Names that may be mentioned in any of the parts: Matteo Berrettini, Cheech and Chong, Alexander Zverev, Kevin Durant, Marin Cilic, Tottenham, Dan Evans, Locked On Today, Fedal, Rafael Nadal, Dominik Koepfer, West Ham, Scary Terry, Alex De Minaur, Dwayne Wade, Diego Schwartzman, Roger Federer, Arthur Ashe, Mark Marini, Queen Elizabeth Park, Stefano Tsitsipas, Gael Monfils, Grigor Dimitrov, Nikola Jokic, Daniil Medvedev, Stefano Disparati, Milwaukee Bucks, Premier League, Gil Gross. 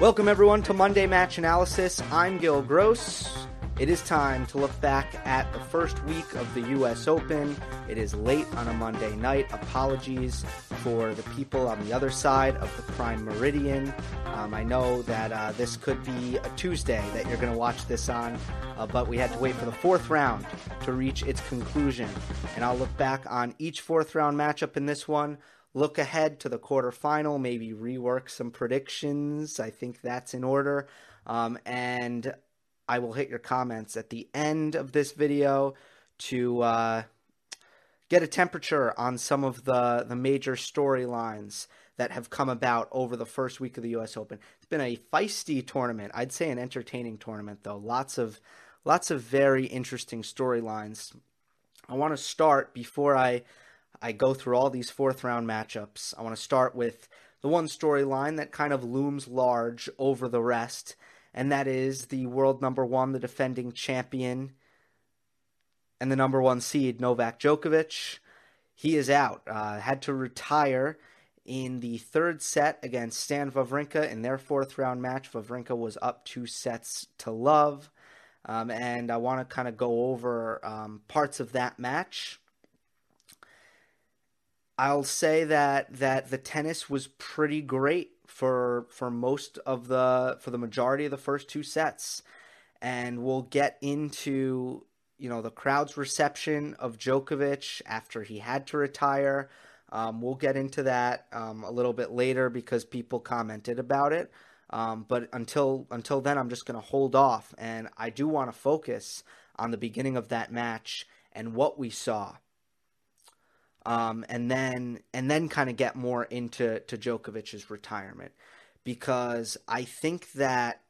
Welcome, everyone, to Monday Match Analysis. I'm Gil Gross. It is time to look back at the first week of the U.S. Open. It is late on a Monday night. Apologies for the people on the other side of the Prime Meridian. I know that this could be a Tuesday that you're going to watch this on, but we had to wait for the fourth round to reach its conclusion. And I'll look back on each fourth round matchup in this one. Look ahead to the quarterfinal, maybe rework some predictions. I think that's in order. And I will hit your comments at the end of this video to get a temperature on some of the major storylines that have come about over the first week of the U.S. Open. It's been a feisty tournament. I'd say an entertaining tournament, though. Lots of very interesting storylines. I want to start before I go through all these fourth round matchups. I want to start with the one storyline that kind of looms large over the rest, and that is the world number one, the defending champion, and the number one seed, Novak Djokovic. He is out. Had to retire in the third set against Stan Wawrinka in their fourth round match. Wawrinka was up 2-0. And I want to kind of go over parts of that match. I'll say that the tennis was pretty great for the majority of the first two sets, and we'll get into, you know, the crowd's reception of Djokovic after he had to retire. We'll get into that a little bit later because people commented about it. But until then, I'm just going to hold off, and I do want to focus on the beginning of that match and what we saw. And then kind of get more into Djokovic's retirement, because I think that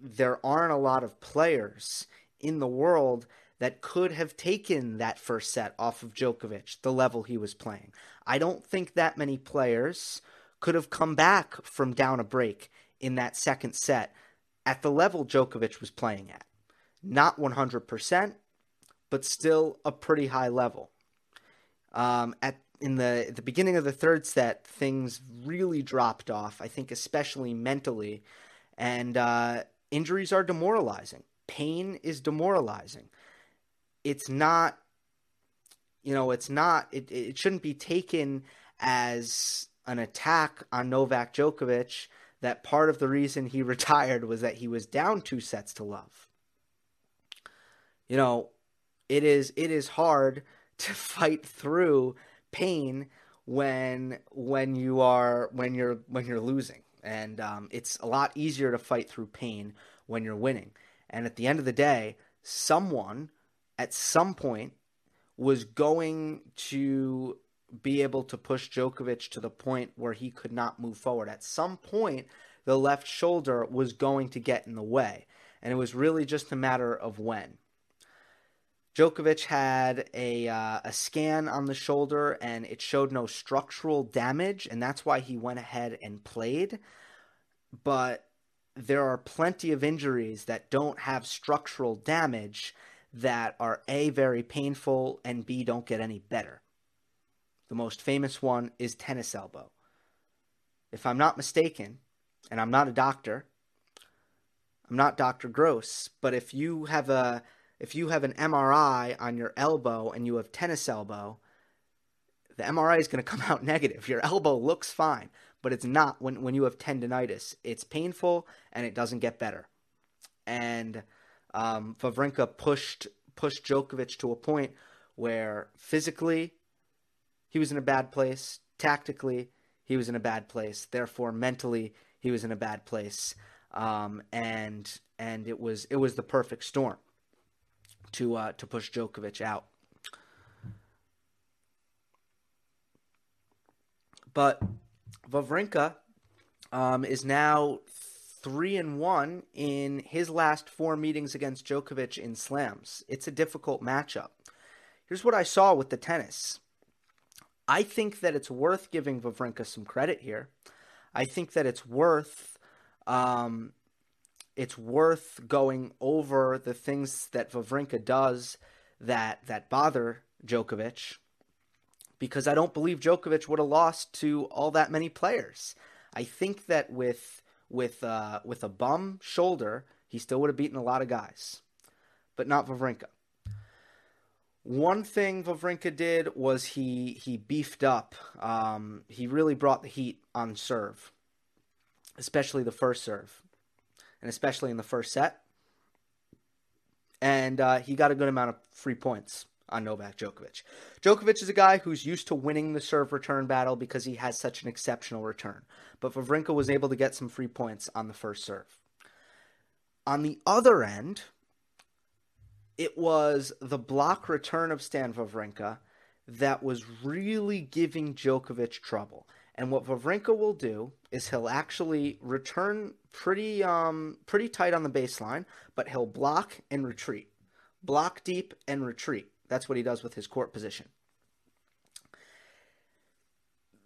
there aren't a lot of players in the world that could have taken that first set off of Djokovic, the level he was playing. I don't think that many players could have come back from down a break in that second set at the level Djokovic was playing at. Not 100%, but still a pretty high level. At the beginning of the third set, things really dropped off, I think especially mentally, and injuries are demoralizing. Pain is demoralizing. It shouldn't be taken as an attack on Novak Djokovic that part of the reason he retired was that he was down 2-0. You know, it is hard to fight through pain when you're losing, and it's a lot easier to fight through pain when you're winning. And at the end of the day, someone at some point was going to be able to push Djokovic to the point where he could not move forward. At some point, the left shoulder was going to get in the way, and it was really just a matter of when. Djokovic had a scan on the shoulder, and it showed no structural damage, and that's why he went ahead and played. But there are plenty of injuries that don't have structural damage that are A, very painful, and B, don't get any better. The most famous one is tennis elbow. If I'm not mistaken, and I'm not a doctor, I'm not Dr. Gross, but if you have an MRI on your elbow and you have tennis elbow, the MRI is going to come out negative. Your elbow looks fine, but it's not when you have tendinitis. It's painful and it doesn't get better. And Wawrinka pushed Djokovic to a point where physically he was in a bad place, tactically he was in a bad place, therefore mentally he was in a bad place, and it was the perfect storm to push Djokovic out. But Wawrinka is now 3-1 in his last four meetings against Djokovic in slams. It's a difficult matchup. Here's what I saw with the tennis. I think that it's worth giving Wawrinka some credit here. I think that it's worth going over the things that Wawrinka does that bother Djokovic, because I don't believe Djokovic would have lost to all that many players. I think that with a bum shoulder, he still would have beaten a lot of guys, but not Wawrinka. One thing Wawrinka did was he beefed up. He really brought the heat on serve, especially the first serve, and especially in the first set. And he got a good amount of free points on Novak Djokovic. Djokovic is a guy who's used to winning the serve return battle because he has such an exceptional return. But Wawrinka was able to get some free points on the first serve. On the other end, it was the block return of Stan Wawrinka that was really giving Djokovic trouble. And what Wawrinka will do is he'll actually return pretty tight on the baseline, but he'll block and retreat. Block deep and retreat. That's what he does with his court position.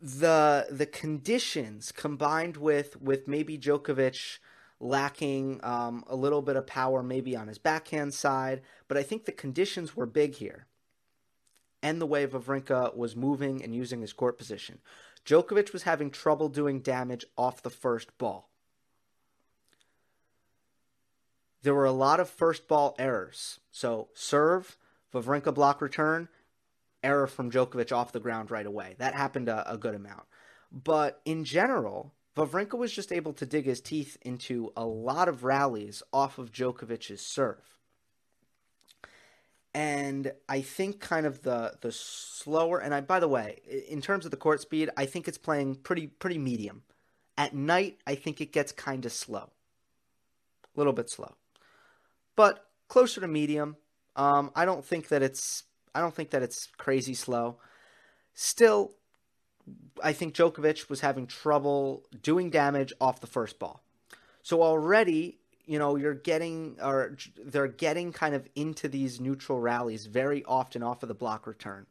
The conditions combined with maybe Djokovic lacking a little bit of power maybe on his backhand side, but I think the conditions were big here. And the way Wawrinka was moving and using his court position. Djokovic was having trouble doing damage off the first ball. There were a lot of first ball errors. So serve, Wawrinka block return, error from Djokovic off the ground right away. That happened a good amount. But in general, Wawrinka was just able to dig his teeth into a lot of rallies off of Djokovic's serve. And I think kind of the slower, and by the way, in terms of the court speed, I think it's playing pretty medium. At night, I think it gets kind of slow. A little bit slow. But closer to medium. I don't think that it's crazy slow. Still, I think Djokovic was having trouble doing damage off the first ball. So already, they're getting kind of into these neutral rallies very often off of the block return.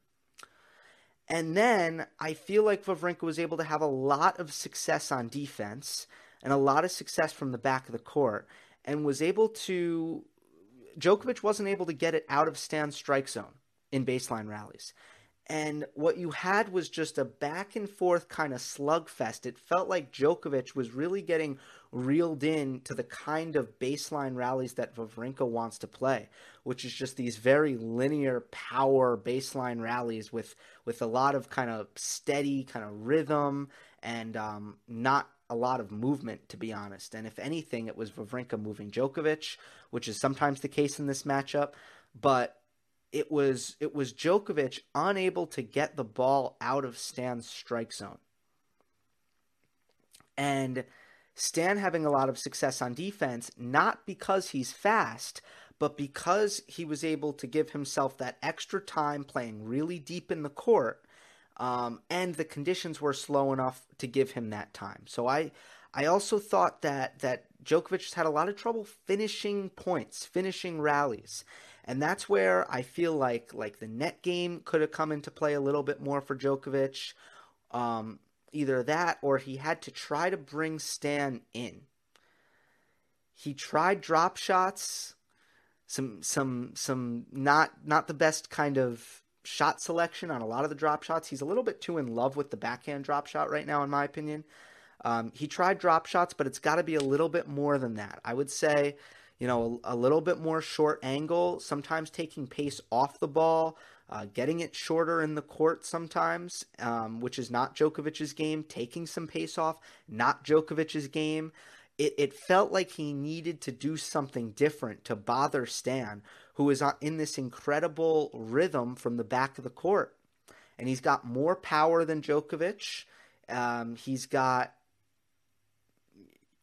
And then I feel like Wawrinka was able to have a lot of success on defense and a lot of success from the back of the court, and was able to. Djokovic wasn't able to get it out of Stan's strike zone in baseline rallies. And what you had was just a back-and-forth kind of slugfest. It felt like Djokovic was really getting reeled in to the kind of baseline rallies that Wawrinka wants to play, which is just these very linear power baseline rallies with a lot of kind of steady kind of rhythm and not a lot of movement, to be honest. And if anything, it was Wawrinka moving Djokovic, which is sometimes the case in this matchup. But it was Djokovic unable to get the ball out of Stan's strike zone. And Stan having a lot of success on defense, not because he's fast, but because he was able to give himself that extra time playing really deep in the court. And the conditions were slow enough to give him that time. So I also thought that Djokovic just had a lot of trouble finishing points, finishing rallies. And that's where I feel like the net game could have come into play a little bit more for Djokovic. Either that or he had to try to bring Stan in. He tried drop shots, some not the best kind of shot selection on a lot of the drop shots. He's a little bit too in love with the backhand drop shot right now, in my opinion. He tried drop shots, but it's got to be a little bit more than that. I would say, a little bit more short angle, sometimes taking pace off the ball, getting it shorter in the court sometimes, which is not Djokovic's game, taking some pace off, not Djokovic's game. It felt like he needed to do something different to bother Stan, who is in this incredible rhythm from the back of the court. And he's got more power than Djokovic. He's got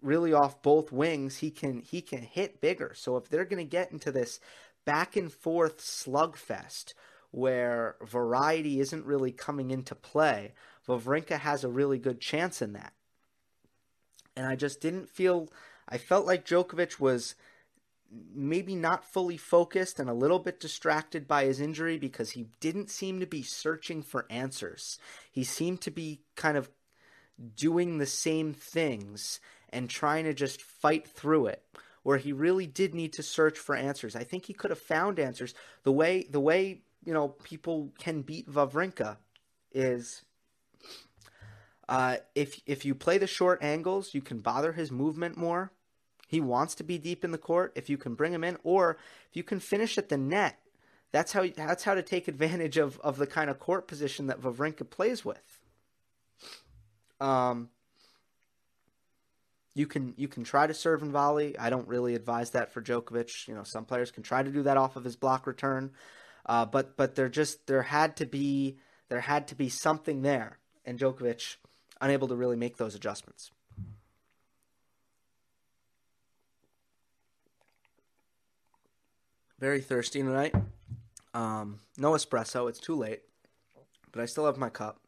really off both wings. He can hit bigger. So if they're going to get into this back and forth slugfest where variety isn't really coming into play, Wawrinka has a really good chance in that. And I just didn't feel – I felt like Djokovic was maybe not fully focused and a little bit distracted by his injury because he didn't seem to be searching for answers. He seemed to be kind of doing the same things and trying to just fight through it, where he really did need to search for answers. I think he could have found answers. The way you know, people can beat Wawrinka is – if you play the short angles, you can bother his movement more. He wants to be deep in the court. If you can bring him in, or if you can finish at the net, that's how to take advantage of the kind of court position that Wawrinka plays with. You can try to serve and volley. I don't really advise that for Djokovic. You know, some players can try to do that off of his block return, but there had to be something there, and Djokovic unable to really make those adjustments. Very thirsty tonight. No espresso. It's too late, but I still have my cup.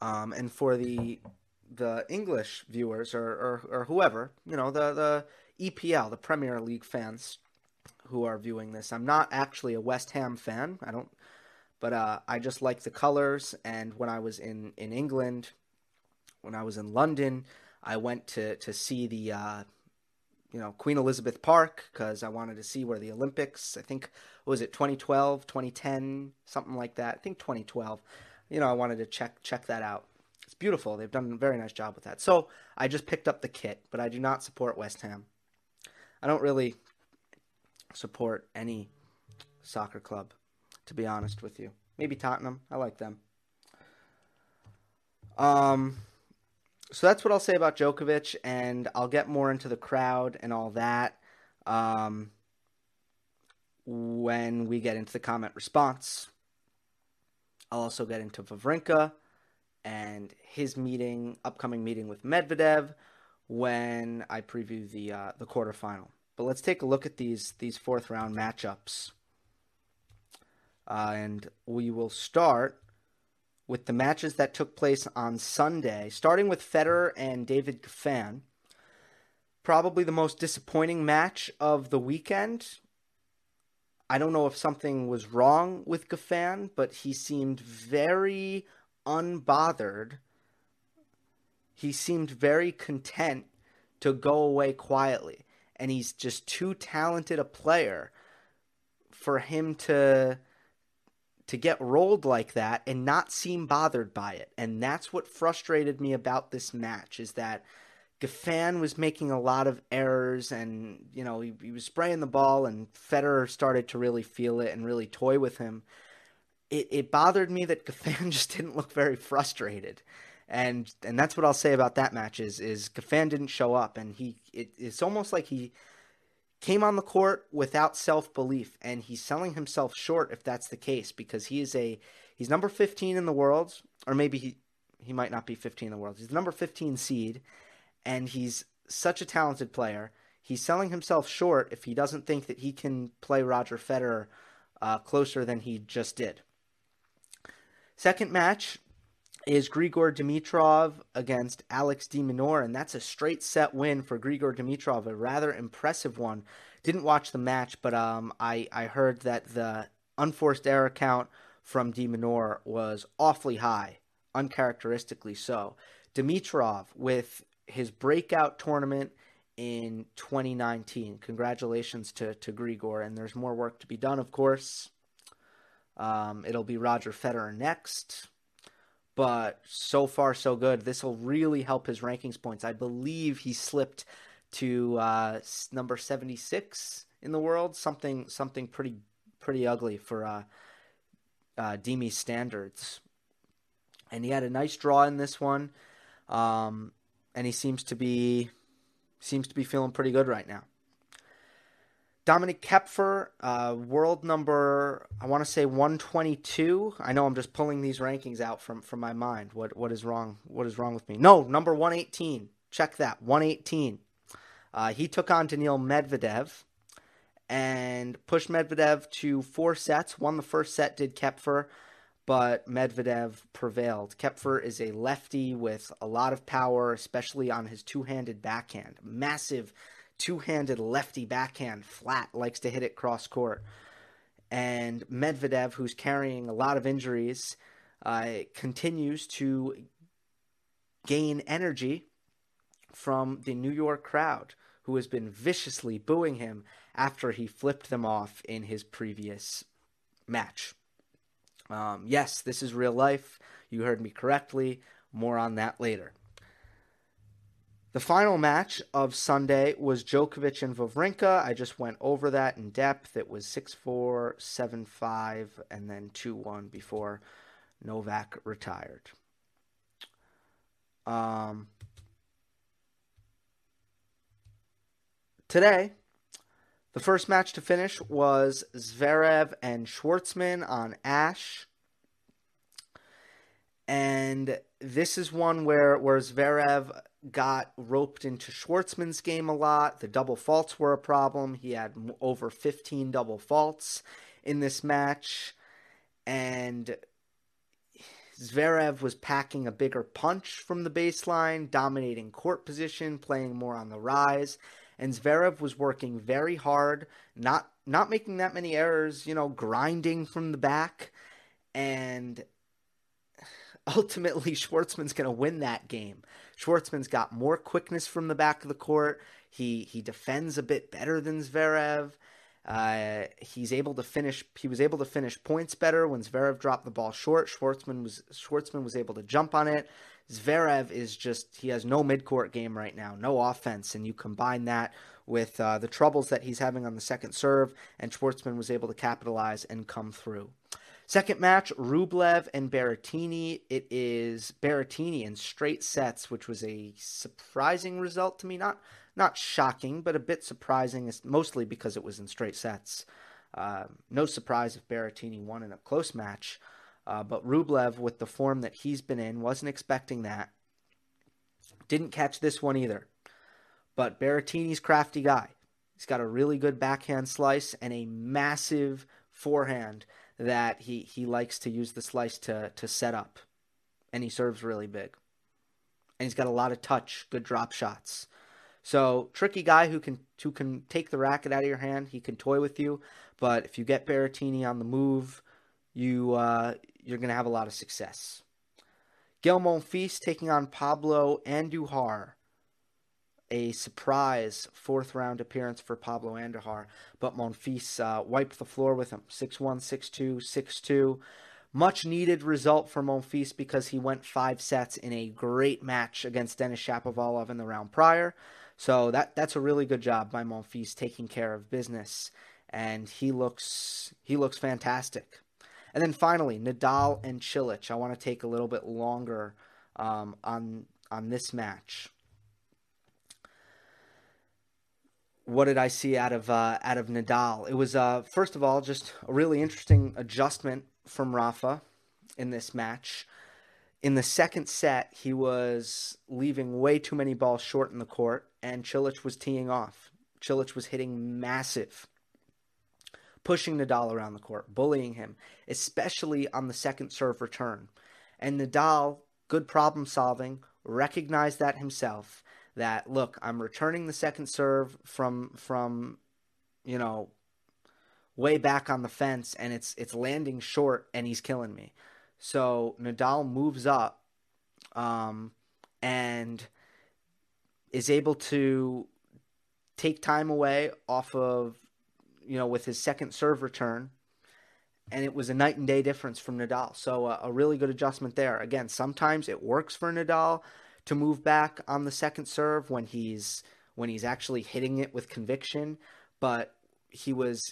And for the English viewers or whoever, you know, the EPL, the Premier League fans who are viewing this, I'm not actually a West Ham fan. I don't, but I just like the colors. And when I was in England, when I was in London, I went to see the, Queen Elizabeth Park, because I wanted to see where the Olympics, I think, was it 2012, 2010, something like that. I think 2012. You know, I wanted to check that out. It's beautiful. They've done a very nice job with that. So I just picked up the kit, but I do not support West Ham. I don't really support any soccer club, to be honest with you. Maybe Tottenham. I like them. So that's what I'll say about Djokovic, and I'll get more into the crowd and all that when we get into the comment response. I'll also get into Wawrinka and his upcoming meeting with Medvedev when I preview the quarterfinal. But let's take a look at these fourth round matchups, and we will start with the matches that took place on Sunday, starting with Federer and David Goffin. Probably the most disappointing match of the weekend. I don't know if something was wrong with Goffin, but he seemed very unbothered. He seemed very content to go away quietly, and he's just too talented a player for him to get rolled like that and not seem bothered by it. And that's what frustrated me about this match, is that Goffin was making a lot of errors and, you know, he was spraying the ball, and Federer started to really feel it and really toy with him. It bothered me that Goffin just didn't look very frustrated. And that's what I'll say about that match is Goffin didn't show up, and it's almost like he came on the court without self-belief, and he's selling himself short if that's the case, because he's number 15 in the world, or maybe he might not be 15 in the world. He's the number 15 seed, and he's such a talented player. He's selling himself short if he doesn't think that he can play Roger Federer closer than he just did. Second match is Grigor Dimitrov against Alex De Minaur, and that's a straight set win for Grigor Dimitrov, a rather impressive one. Didn't watch the match, but I heard that the unforced error count from De Minaur was awfully high, uncharacteristically so. Dimitrov with his breakout tournament in 2019. Congratulations to Grigor, and there's more work to be done, of course. It'll be Roger Federer next. But so far, so good. This will really help his rankings points. I believe he slipped to number 76 in the world. Something pretty ugly for Dimi's standards. And he had a nice draw in this one, and he seems to be feeling pretty good right now. Dominik Koepfer, world number, I want to say 122. I know I'm just pulling these rankings out from my mind. What is wrong with me? No, number 118. Check that, 118. He took on Daniil Medvedev and pushed Medvedev to 4 sets. Won the first set, did Koepfer, but Medvedev prevailed. Koepfer is a lefty with a lot of power, especially on his two-handed backhand. Massive two-handed lefty backhand, flat, likes to hit it cross-court. And Medvedev, who's carrying a lot of injuries, continues to gain energy from the New York crowd, who has been viciously booing him after he flipped them off in his previous match. Yes, this is real life. You heard me correctly. More on that later. The final match of Sunday was Djokovic and Wawrinka. I just went over that in depth. It was 6-4, 7-5, and then 2-1 before Novak retired. Today, the first match to finish was Zverev and Schwartzman on Ashe. And this is one where Zverev got roped into Schwartzman's game a lot. The double faults were a problem. He had over 15 double faults in this match. And Zverev was packing a bigger punch from the baseline, dominating court position, playing more on the rise. And Zverev was working very hard, not making that many errors, grinding from the back. And ultimately, Schwartzman's going to win that game. Schwartzman's got more quickness from the back of the court. He defends a bit better than Zverev. He was able to finish points better. When Zverev dropped the ball short, Schwartzman was able to jump on it. Zverev he has no midcourt game right now, no offense, and you combine that with the troubles that he's having on the second serve, and Schwartzman was able to capitalize and come through. Second match, Rublev and Berrettini. It is Berrettini in straight sets, which was a surprising result to me. Not shocking, but a bit surprising, mostly because it was in straight sets. No surprise if Berrettini won in a close match. But Rublev, with the form that he's been in, wasn't expecting that. Didn't catch this one either. But Berrettini's crafty guy. He's got a really good backhand slice and a massive forehand that he likes to use the slice to set up. And he serves really big. And he's got a lot of touch, good drop shots. So, tricky guy who can take the racket out of your hand. He can toy with you. But if you get Berrettini on the move, you're going to have a lot of success. Gael Monfils taking on Pablo Andujar. A surprise fourth-round appearance for Pablo Andujar, but Monfils wiped the floor with him. 6-1, 6-2, 6-2. Much-needed result for Monfils because he went 5 sets in a great match against Denis Shapovalov in the round prior. So that's a really good job by Monfils taking care of business, and he looks fantastic. And then finally, Nadal and Cilic. I want to take a little bit longer on this match. What did I see out of Nadal? It was first of all just a really interesting adjustment from Rafa in this match. In the second set, he was leaving way too many balls short in the court, and Cilic was teeing off. Cilic was hitting massive, pushing Nadal around the court, bullying him, especially on the second serve return. And Nadal, good problem solving, recognized that himself, that, look, I'm returning the second serve from way back on the fence, and it's landing short, and he's killing me. So Nadal moves up and is able to take time away off of, with his second serve return, and it was a night and day difference from Nadal. So a really good adjustment there. Again, sometimes it works for Nadal to move back on the second serve when he's actually hitting it with conviction, but he was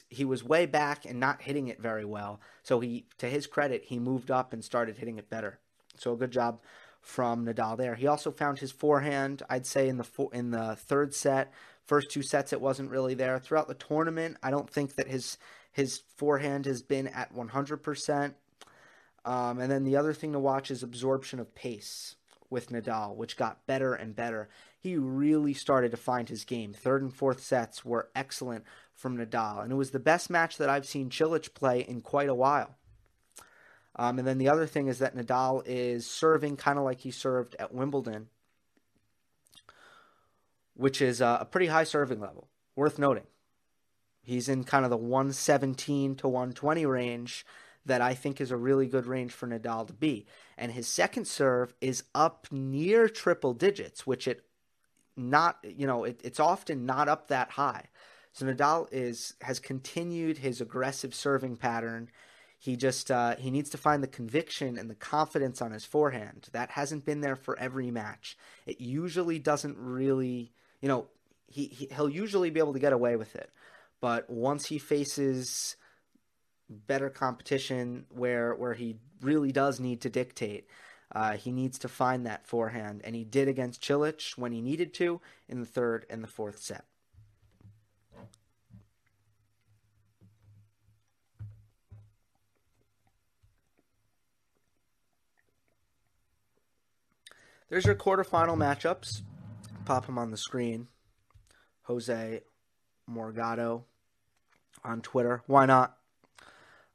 way back and not hitting it very well. So he, to his credit, he moved up and started hitting it better. So a good job from Nadal there. He also found his forehand, I'd say, in the third set. First two sets, it wasn't really there. Throughout the tournament, I don't think that his forehand has been at 100%. And then the other thing to watch is absorption of pace with Nadal, which got better and better. He really started to find his game. Third and fourth sets were excellent from Nadal, and it was the best match that I've seen Cilic play in quite a while. And then the other thing is that Nadal is serving kind of like he served at Wimbledon, which is a pretty high serving level, worth noting. He's in kind of the 117 to 120 range that I think is a really good range for Nadal to be. And his second serve is up near triple digits, which it's often not up that high. So Nadal has continued his aggressive serving pattern. He just he needs to find the conviction and the confidence on his forehand. That hasn't been there for every match. It usually doesn't really, he'll usually be able to get away with it. But once he faces better competition where he really does need to dictate, he needs to find that forehand. And he did against Cilic when he needed to in the third and the fourth set. There's your quarterfinal matchups. Pop them on the screen. Jose Morgado on Twitter. Why not?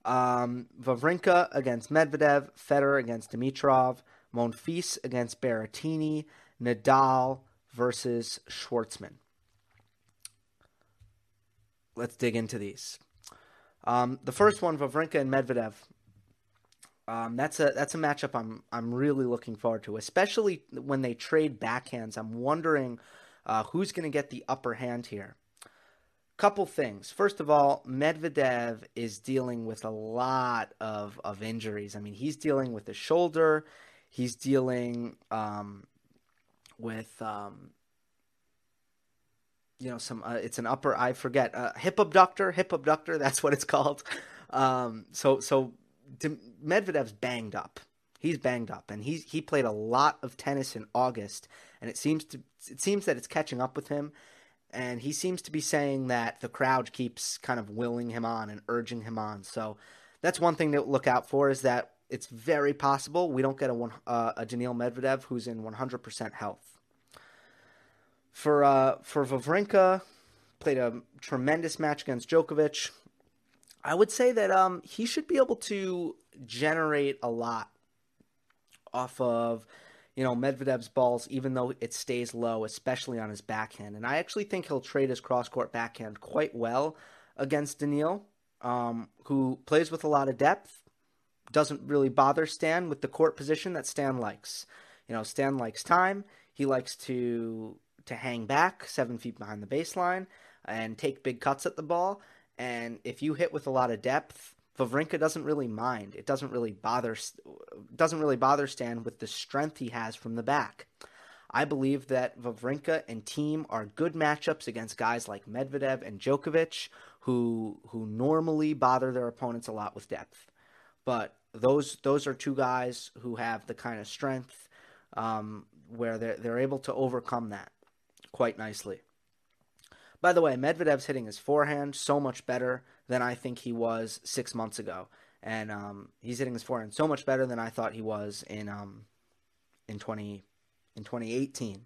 Wawrinka against Medvedev. Federer against Dimitrov. Monfils against Berrettini. Nadal versus Schwartzman. Let's dig into these. The first one, Wawrinka and Medvedev. That's a matchup I'm really looking forward to, especially when they trade backhands. I'm wondering who's going to get the upper hand here. Couple things. First of all, Medvedev is dealing with a lot of injuries. I mean, he's dealing with the shoulder. He's dealing it's an upper, I forget, hip abductor. That's what it's called. Medvedev's banged up. He's banged up, and he played a lot of tennis in August, and it seems that it's catching up with him, and he seems to be saying that the crowd keeps kind of willing him on and urging him on. So that's one thing to look out for, is that it's very possible we don't get a Daniil Medvedev who's in 100% health. For Wawrinka, played a tremendous match against Djokovic. I would say that he should be able to generate a lot off of, Medvedev's balls, even though it stays low, especially on his backhand. And I actually think he'll trade his cross-court backhand quite well against Daniil, who plays with a lot of depth, doesn't really bother Stan with the court position that Stan likes. Stan likes time. He likes to hang back 7 feet behind the baseline and take big cuts at the ball. And if you hit with a lot of depth, Wawrinka doesn't really mind. It doesn't really bother Stan with the strength he has from the back. I believe that Wawrinka and team are good matchups against guys like Medvedev and Djokovic, who normally bother their opponents a lot with depth. But those are two guys who have the kind of strength where they're able to overcome that quite nicely. By the way, Medvedev's hitting his forehand so much better than I think he was 6 months ago. And he's hitting his forehand so much better than I thought he was in 2018. And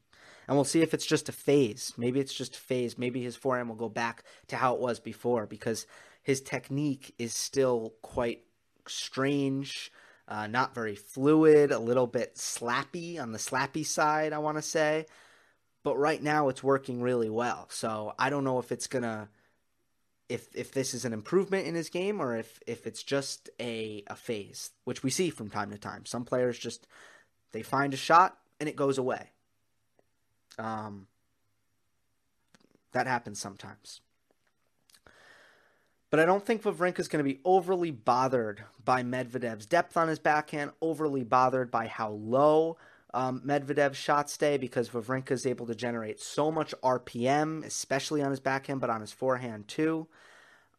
we'll see if it's just a phase. Maybe it's just a phase. Maybe his forehand will go back to how it was before, because his technique is still quite strange, not very fluid, a little bit slappy, on the slappy side, I want to say. But right now it's working really well. So I don't know if it's gonna, if this is an improvement in his game, or if it's just a phase, which we see from time to time. Some players just, they find a shot and it goes away. That happens sometimes. But I don't think Wawrinka is going to be overly bothered by Medvedev's depth on his backhand, overly bothered by how low Medvedev's shots stay, because Wawrinka is able to generate so much RPM, especially on his backhand, but on his forehand too.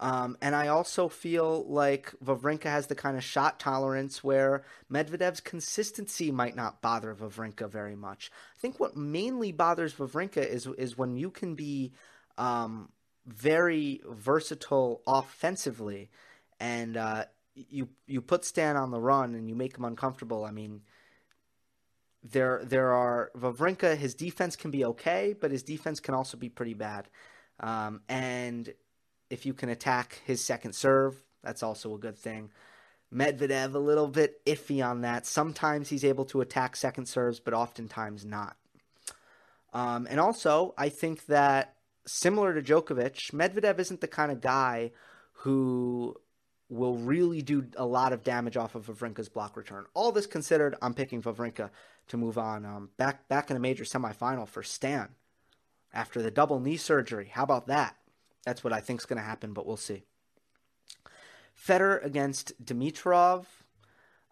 And I also feel like Wawrinka has the kind of shot tolerance where Medvedev's consistency might not bother Wawrinka very much. I think what mainly bothers Wawrinka is when you can be very versatile offensively and you put Stan on the run and you make him uncomfortable. I mean, there are Wawrinka, his defense can be okay, but his defense can also be pretty bad. And if you can attack his second serve, that's also a good thing. Medvedev, a little bit iffy on that. Sometimes he's able to attack second serves, but oftentimes not. And also, I think that similar to Djokovic, Medvedev isn't the kind of guy who will really do a lot of damage off of Wawrinka's block return. All this considered, I'm picking Wawrinka to move on. Back in a major semifinal for Stan after the double knee surgery. How about that? That's what I think is going to happen, but we'll see. Federer against Dimitrov.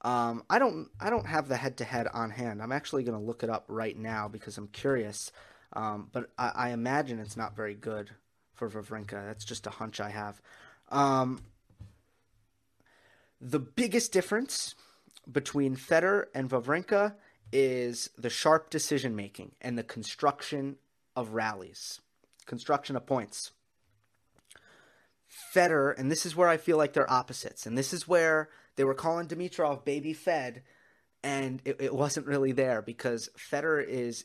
I don't have the head-to-head on hand. I'm actually going to look it up right now because I'm curious. But I imagine it's not very good for Wawrinka. That's just a hunch I have. The biggest difference between Federer and Wawrinka is the sharp decision-making and the construction of rallies, construction of points. Federer, and this is where I feel like they're opposites, and this is where they were calling Dimitrov baby Fed, and it wasn't really there because Federer is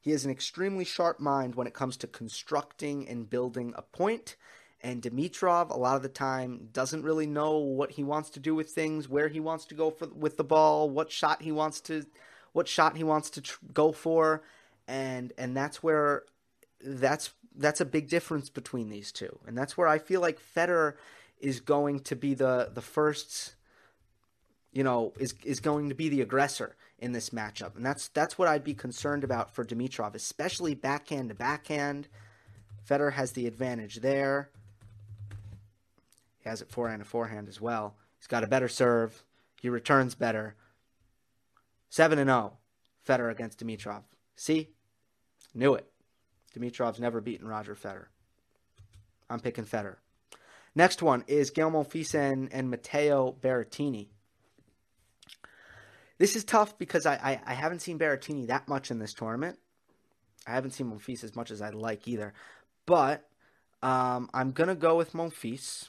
he has an extremely sharp mind when it comes to constructing and building a point, and Dimitrov a lot of the time doesn't really know what he wants to do with things, where he wants to go with the ball, what shot he wants to go for, and that's where that's a big difference between these two. And that's where I feel like Federer is going to be the first, is going to be the aggressor in this matchup. And that's what I'd be concerned about for Dimitrov, especially backhand to backhand. Federer has the advantage there. He has it forehand to forehand as well. He's got a better serve. He returns better. 7-0 Federer against Dimitrov. See? Knew it. Dimitrov's never beaten Roger Federer. I'm picking Federer. Next one is Gael Monfils and Matteo Berrettini. This is tough because I haven't seen Berrettini that much in this tournament. I haven't seen Monfils as much as I'd like either. But I'm going to go with Monfils.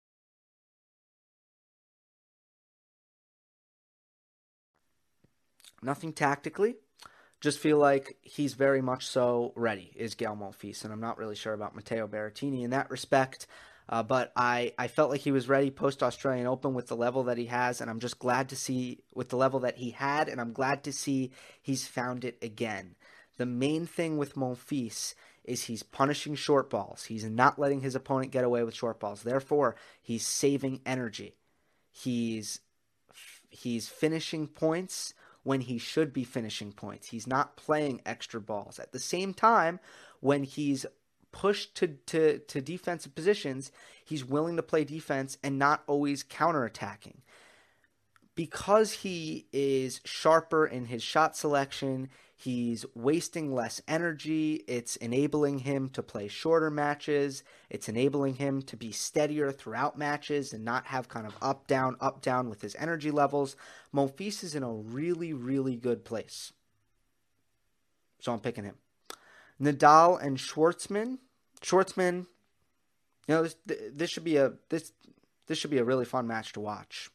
Nothing tactically. Just feel like he's very much so ready, is Gael Monfils, and I'm not really sure about Matteo Berrettini in that respect. But I felt like he was ready post-Australian Open with the level that he has, and I'm just glad to see with the level that he had, and I'm glad to see he's found it again. The main thing with Monfils is he's punishing short balls. He's not letting his opponent get away with short balls. Therefore, he's saving energy. He's finishing points when he should be finishing points. He's not playing extra balls. At the same time, when he's pushed to defensive positions, he's willing to play defense and not always counterattacking. Because he is sharper in his shot selection, he's wasting less energy. It's enabling him to play shorter matches. It's enabling him to be steadier throughout matches and not have kind of up, down with his energy levels. Monfils is in a really, really good place. So I'm picking him. Nadal and Schwartzman. Schwartzman, this should be a really fun match to watch.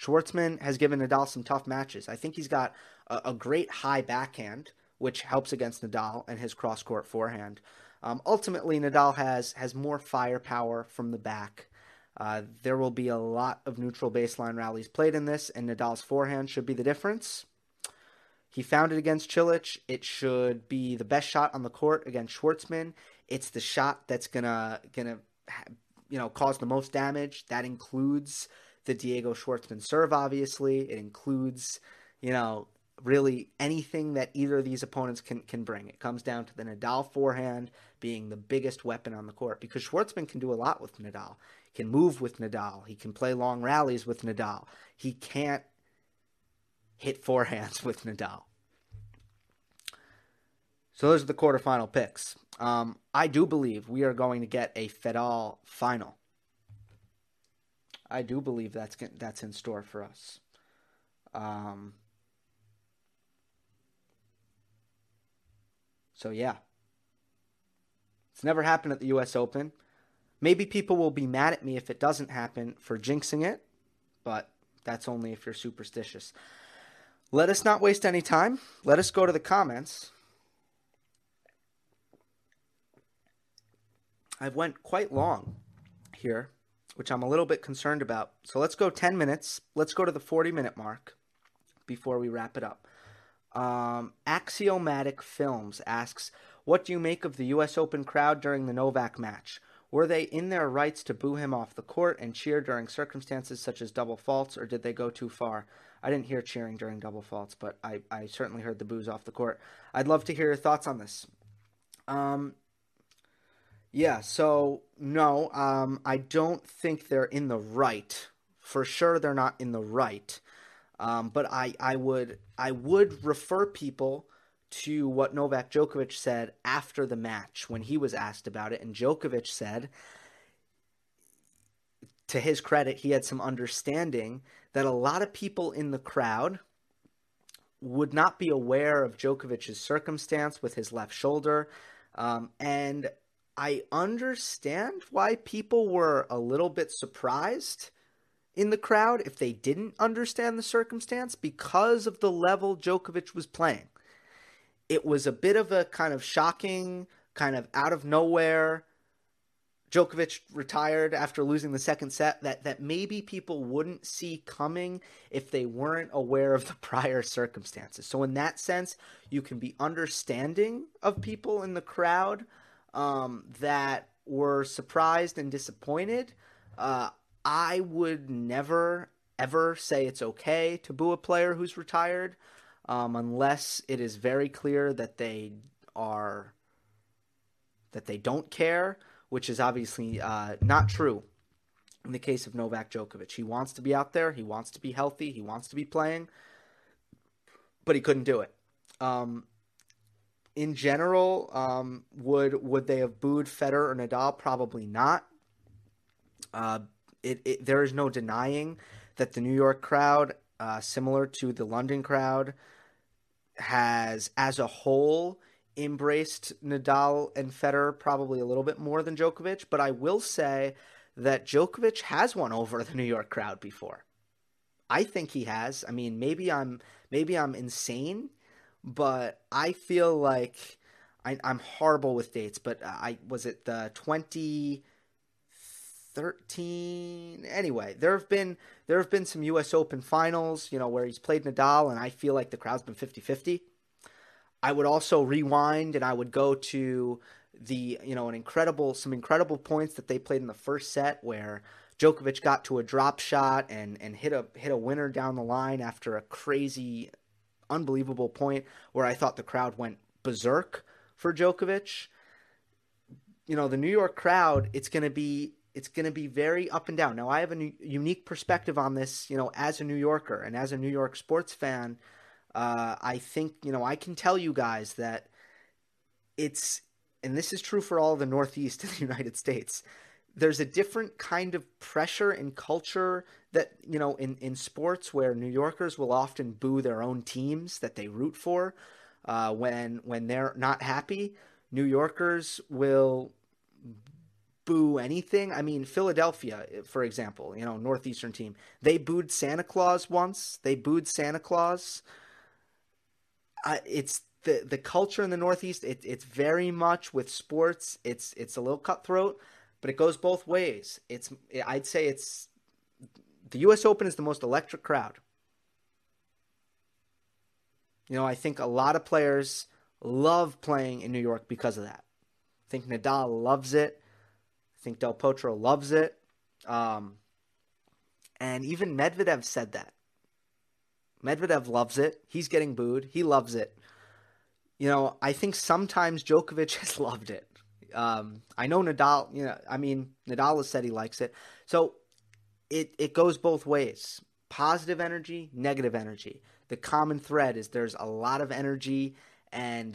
Schwartzman has given Nadal some tough matches. I think he's got a great high backhand, which helps against Nadal and his cross-court forehand. Ultimately, Nadal has more firepower from the back. There will be a lot of neutral baseline rallies played in this, and Nadal's forehand should be the difference. He found it against Cilic. It should be the best shot on the court against Schwartzman. It's the shot that's gonna you know, caused the most damage. That includes the Diego Schwartzman serve, obviously. It includes, you know, really anything that either of these opponents can bring. It comes down to the Nadal forehand being the biggest weapon on the court, because Schwartzman can do a lot with Nadal. He can move with Nadal. He can play long rallies with Nadal. He can't hit forehands with Nadal. So those are the quarterfinal picks. I do believe we are going to get a Fedal final. I do believe that's in store for us. So yeah, it's never happened at the U.S. Open. Maybe people will be mad at me if it doesn't happen for jinxing it, but that's only if you're superstitious. Let us not waste any time. Let us go to the comments. I've went quite long here, which I'm a little bit concerned about. So let's go 10 minutes. Let's go to the 40-minute mark before we wrap it up. Axiomatic Films asks, what do you make of the U.S. Open crowd during the Novak match? Were they in their rights to boo him off the court and cheer during circumstances such as double faults, or did they go too far? I didn't hear cheering during double faults, but I certainly heard the boos off the court. I'd love to hear your thoughts on this. Yeah, so no, I don't think they're in the right. For sure they're not in the right. But I would refer people to what Novak Djokovic said after the match when he was asked about it. And Djokovic said, to his credit, he had some understanding that a lot of people in the crowd would not be aware of Djokovic's circumstance with his left shoulder. And I understand why people were a little bit surprised in the crowd if they didn't understand the circumstance, because of the level Djokovic was playing. It was a bit of a kind of shocking, kind of out of nowhere, Djokovic retired after losing the second set, that maybe people wouldn't see coming if they weren't aware of the prior circumstances. So in that sense, you can be understanding of people in the crowd that were surprised and disappointed. I would never, ever say it's okay to boo a player who's retired, unless it is very clear that they don't care, which is obviously not true in the case of Novak Djokovic. He wants to be out there. He wants to be healthy. He wants to be playing, but he couldn't do it. In general, would they have booed Federer or Nadal? Probably not. There is no denying that the New York crowd, similar to the London crowd, has as a whole embraced Nadal and Federer probably a little bit more than Djokovic. But I will say that Djokovic has won over the New York crowd before. I think he has. I mean, maybe I'm insane, but I feel like I'm horrible with dates, but I was it the 2013. Anyway, there have been some U.S. Open finals, you know, where he's played Nadal, and I feel like the crowd's been 50-50. I would also rewind, and I would go to the, you know, some incredible points that they played in the first set where Djokovic got to a drop shot and hit a winner down the line after a crazy, unbelievable point where I thought the crowd went berserk for Djokovic. You know, the New York crowd, it's going to be very up and down. Now, I have a unique perspective on this, you know, as a New Yorker and as a New York sports fan. I think, you know, I can tell you guys that it's, and this is true for all the Northeast in the United States, there's a different kind of pressure and culture that, you know, in sports where New Yorkers will often boo their own teams that they root for when they're not happy. New Yorkers will boo anything. I mean, Philadelphia, for example, you know, Northeastern team, they booed Santa Claus once. They booed Santa Claus. It's the culture in the Northeast. It's very much with sports. It's a little cutthroat, but it goes both ways. I'd say it's the U.S. Open is the most electric crowd. You know, I think a lot of players love playing in New York because of that. I think Nadal loves it. I think Del Potro loves it. And even Medvedev said that. Medvedev loves it. He's getting booed. He loves it. You know, I think sometimes Djokovic has loved it. I know Nadal, Nadal has said he likes it. So it goes both ways. Positive energy, negative energy. The common thread is there's a lot of energy and,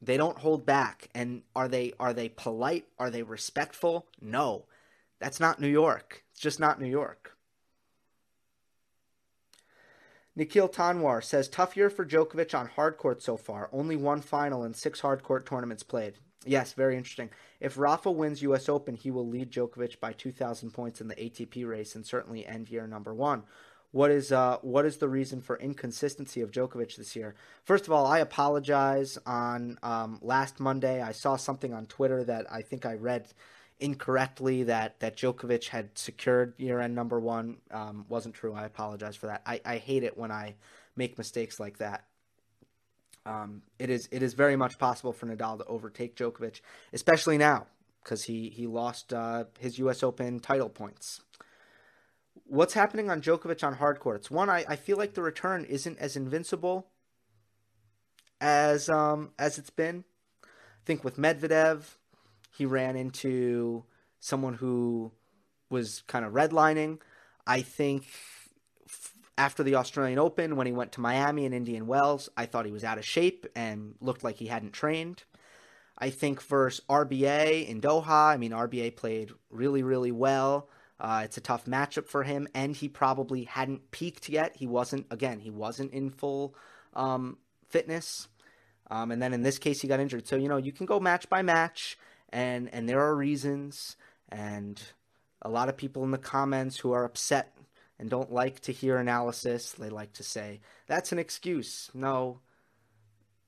they don't hold back. And are they polite? Are they respectful? No, that's not New York. It's just not New York. Nikhil Tanwar says, tough year for Djokovic on hard court so far. Only one final and 6 hard court tournaments played. Yes, very interesting. If Rafa wins U.S. Open, he will lead Djokovic by 2,000 points in the ATP race and certainly end year #1. What is the reason for inconsistency of Djokovic this year? First of all, I apologize. On last Monday, I saw something on Twitter that I think I read incorrectly that Djokovic had secured year-end #1. Wasn't true. I apologize for that. I hate it when I make mistakes like that. It is very much possible for Nadal to overtake Djokovic, especially now because he lost his U.S. Open title points. What's happening on Djokovic on hard courts? One, I feel like the return isn't as invincible as it's been. I think with Medvedev, he ran into someone who was kind of redlining. I think after the Australian Open, when he went to Miami and Indian Wells, I thought he was out of shape and looked like he hadn't trained. I think versus RBA in Doha, RBA played really, really well. It's a tough matchup for him, and he probably hadn't peaked yet. He wasn't in full fitness. And then in this case, he got injured. So, you can go match by match. And there are reasons, and a lot of people in the comments who are upset and don't like to hear analysis, they like to say, that's an excuse. No,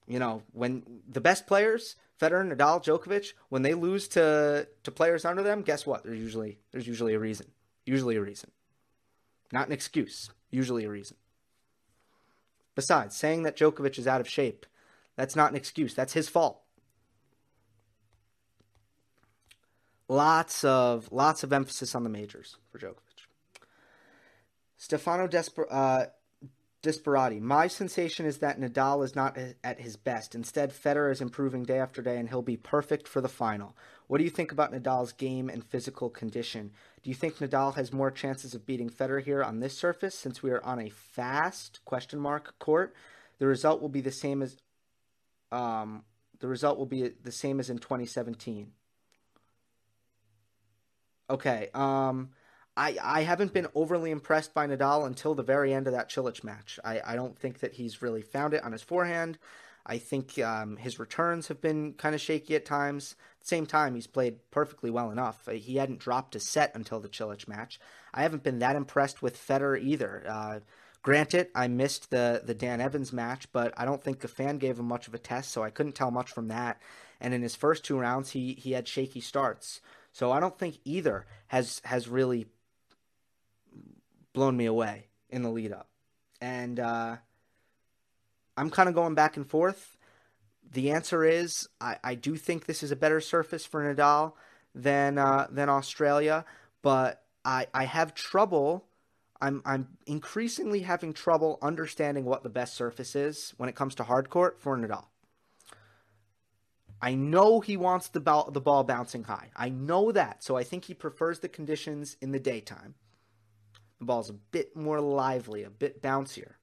when the best players, Federer, Nadal, Djokovic, when they lose to players under them, guess what? There's usually a reason. Usually a reason. Not an excuse. Usually a reason. Besides, saying that Djokovic is out of shape, that's not an excuse. That's his fault. Lots of emphasis on the majors for Djokovic. Stefano Disparati. My sensation is that Nadal is not at his best. Instead, Federer is improving day after day, and he'll be perfect for the final. What do you think about Nadal's game and physical condition? Do you think Nadal has more chances of beating Federer here on this surface, since we are on a fast ? Court? The result will be the same as in 2017. Okay, I haven't been overly impressed by Nadal until the very end of that Cilic match. I don't think that he's really found it on his forehand. I think his returns have been kind of shaky at times. At the same time, he's played perfectly well enough. He hadn't dropped a set until the Cilic match. I haven't been that impressed with Federer either. Granted, I missed the Dan Evans match, but I don't think Goffin gave him much of a test, so I couldn't tell much from that. And in his first 2 rounds, he had shaky starts. So I don't think either has really blown me away in the lead-up. And I'm kind of going back and forth. The answer is I do think this is a better surface for Nadal than Australia, but I have trouble. I'm increasingly having trouble understanding what the best surface is when it comes to hard court for Nadal. I know he wants the ball bouncing high. I know that. So I think he prefers the conditions in the daytime. The ball's a bit more lively, a bit bouncier.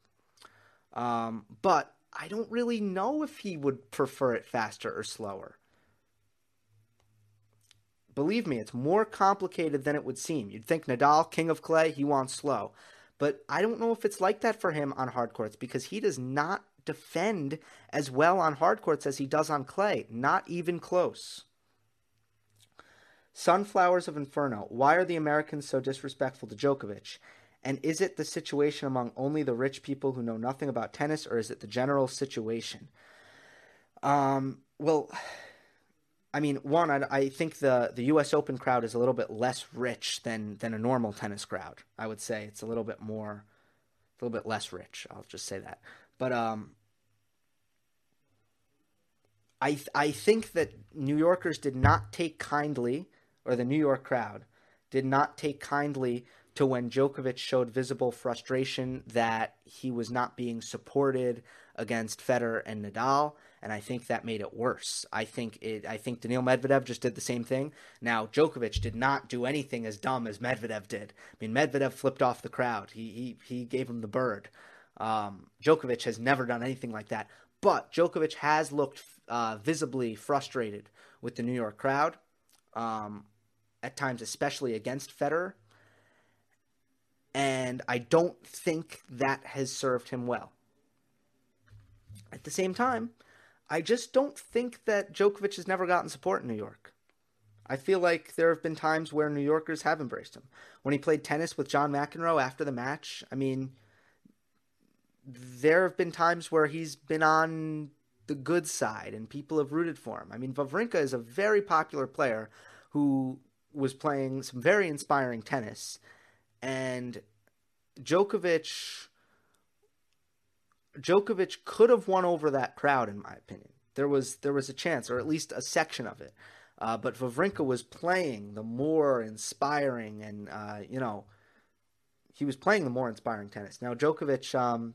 But I don't really know if he would prefer it faster or slower. Believe me, it's more complicated than it would seem. You'd think Nadal, king of clay, he wants slow. But I don't know if it's like that for him on hard courts, because he does not defend as well on hard courts as he does on clay. Not even close. Sunflowers of Inferno. Why are the Americans so disrespectful to Djokovic? And is it the situation among only the rich people who know nothing about tennis, or is it the general situation? One, I think the U.S. Open crowd is a little bit less rich than a normal tennis crowd. I would say it's a little bit less rich. I'll just say that. But I think that New Yorkers did not take kindly, or the New York crowd did not take kindly to when Djokovic showed visible frustration that he was not being supported against Federer and Nadal, and I think that made it worse. I think Daniil Medvedev just did the same thing. Now, Djokovic did not do anything as dumb as Medvedev did. I mean, Medvedev flipped off the crowd. He gave him the bird. Djokovic has never done anything like that. But Djokovic has looked visibly frustrated with the New York crowd, at times especially against Federer. And I don't think that has served him well. At the same time, I just don't think that Djokovic has never gotten support in New York. I feel like there have been times where New Yorkers have embraced him. When he played tennis with John McEnroe after the match, I mean, there have been times where he's been on the good side and people have rooted for him. I mean, Wawrinka is a very popular player who was playing some very inspiring tennis, and Djokovic could have won over that crowd, in my opinion. There was a chance, or at least a section of it. But Wawrinka was playing the more inspiring, and he was playing the more inspiring tennis. Now Djokovic,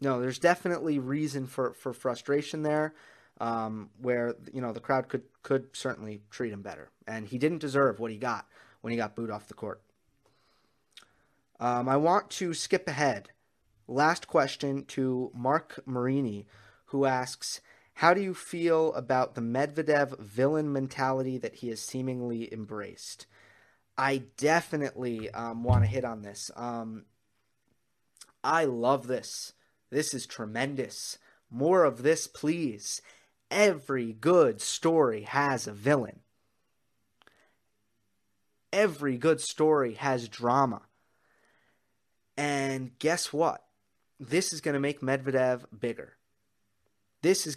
there's definitely reason for frustration there, where the crowd could certainly treat him better, and he didn't deserve what he got when he got booed off the court. I want to skip ahead. Last question to Mark Marini, who asks, how do you feel about the Medvedev villain mentality that he has seemingly embraced? I definitely want to hit on this. I love this. This is tremendous. More of this, please. Every good story has a villain. Every good story has drama. And guess what? This is going to make Medvedev bigger. This is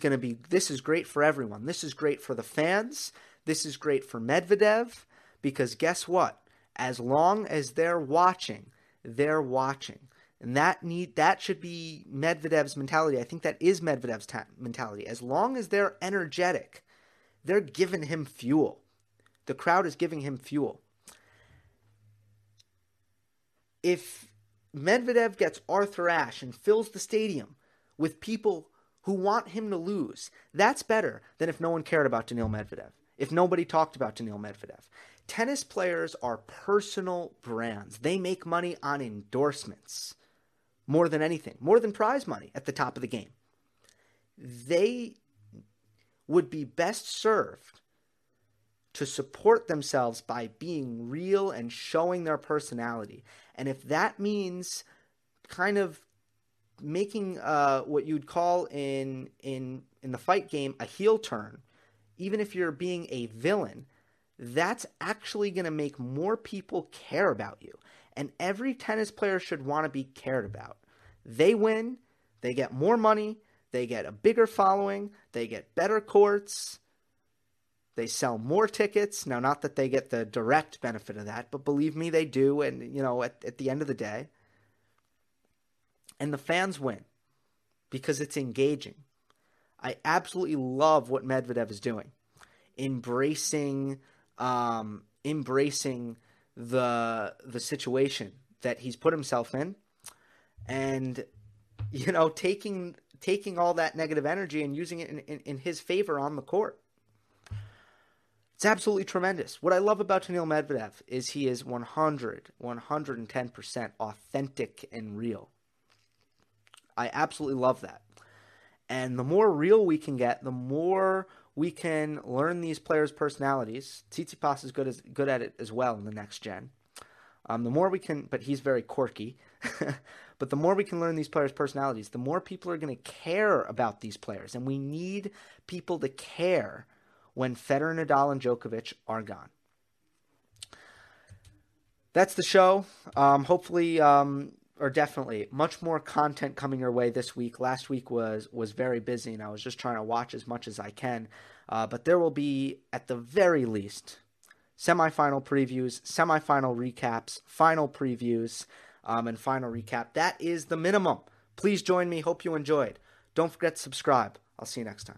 great for everyone. This is great for the fans. This is great for Medvedev. Because guess what? As long as they're watching, they're watching. And that should be Medvedev's mentality. I think that is Medvedev's mentality. As long as they're energetic, they're giving him fuel. The crowd is giving him fuel. If Medvedev gets Arthur Ashe and fills the stadium with people who want him to lose, that's better than if no one cared about Daniil Medvedev, if nobody talked about Daniil Medvedev. Tennis players are personal brands. They make money on endorsements more than anything, more than prize money at the top of the game. They would be best served to support themselves by being real and showing their personality. And if that means kind of making what you'd call in the fight game a heel turn, even if you're being a villain, that's actually going to make more people care about you. And every tennis player should want to be cared about. They win, they get more money, they get a bigger following, they get better courts, they sell more tickets. Now, not that they get the direct benefit of that, but believe me, they do. And, at the end of the day. And the fans win because it's engaging. I absolutely love what Medvedev is doing. Embracing the situation that he's put himself in. And, taking all that negative energy and using it in his favor on the court. It's absolutely tremendous. What I love about Daniil Medvedev is he is 110% authentic and real. I absolutely love that. And the more real we can get, the more we can learn these players' personalities. Tsitsipas is good at it as well in the next gen. The more we can, but he's very quirky. But the more we can learn these players' personalities, the more people are going to care about these players. And we need people to care when Federer, Nadal, and Djokovic are gone. That's the show. Hopefully, or definitely, much more content coming your way this week. Last week was very busy, and I was just trying to watch as much as I can. But there will be, at the very least, semifinal previews, semifinal recaps, final previews, and final recap. That is the minimum. Please join me. Hope you enjoyed. Don't forget to subscribe. I'll see you next time.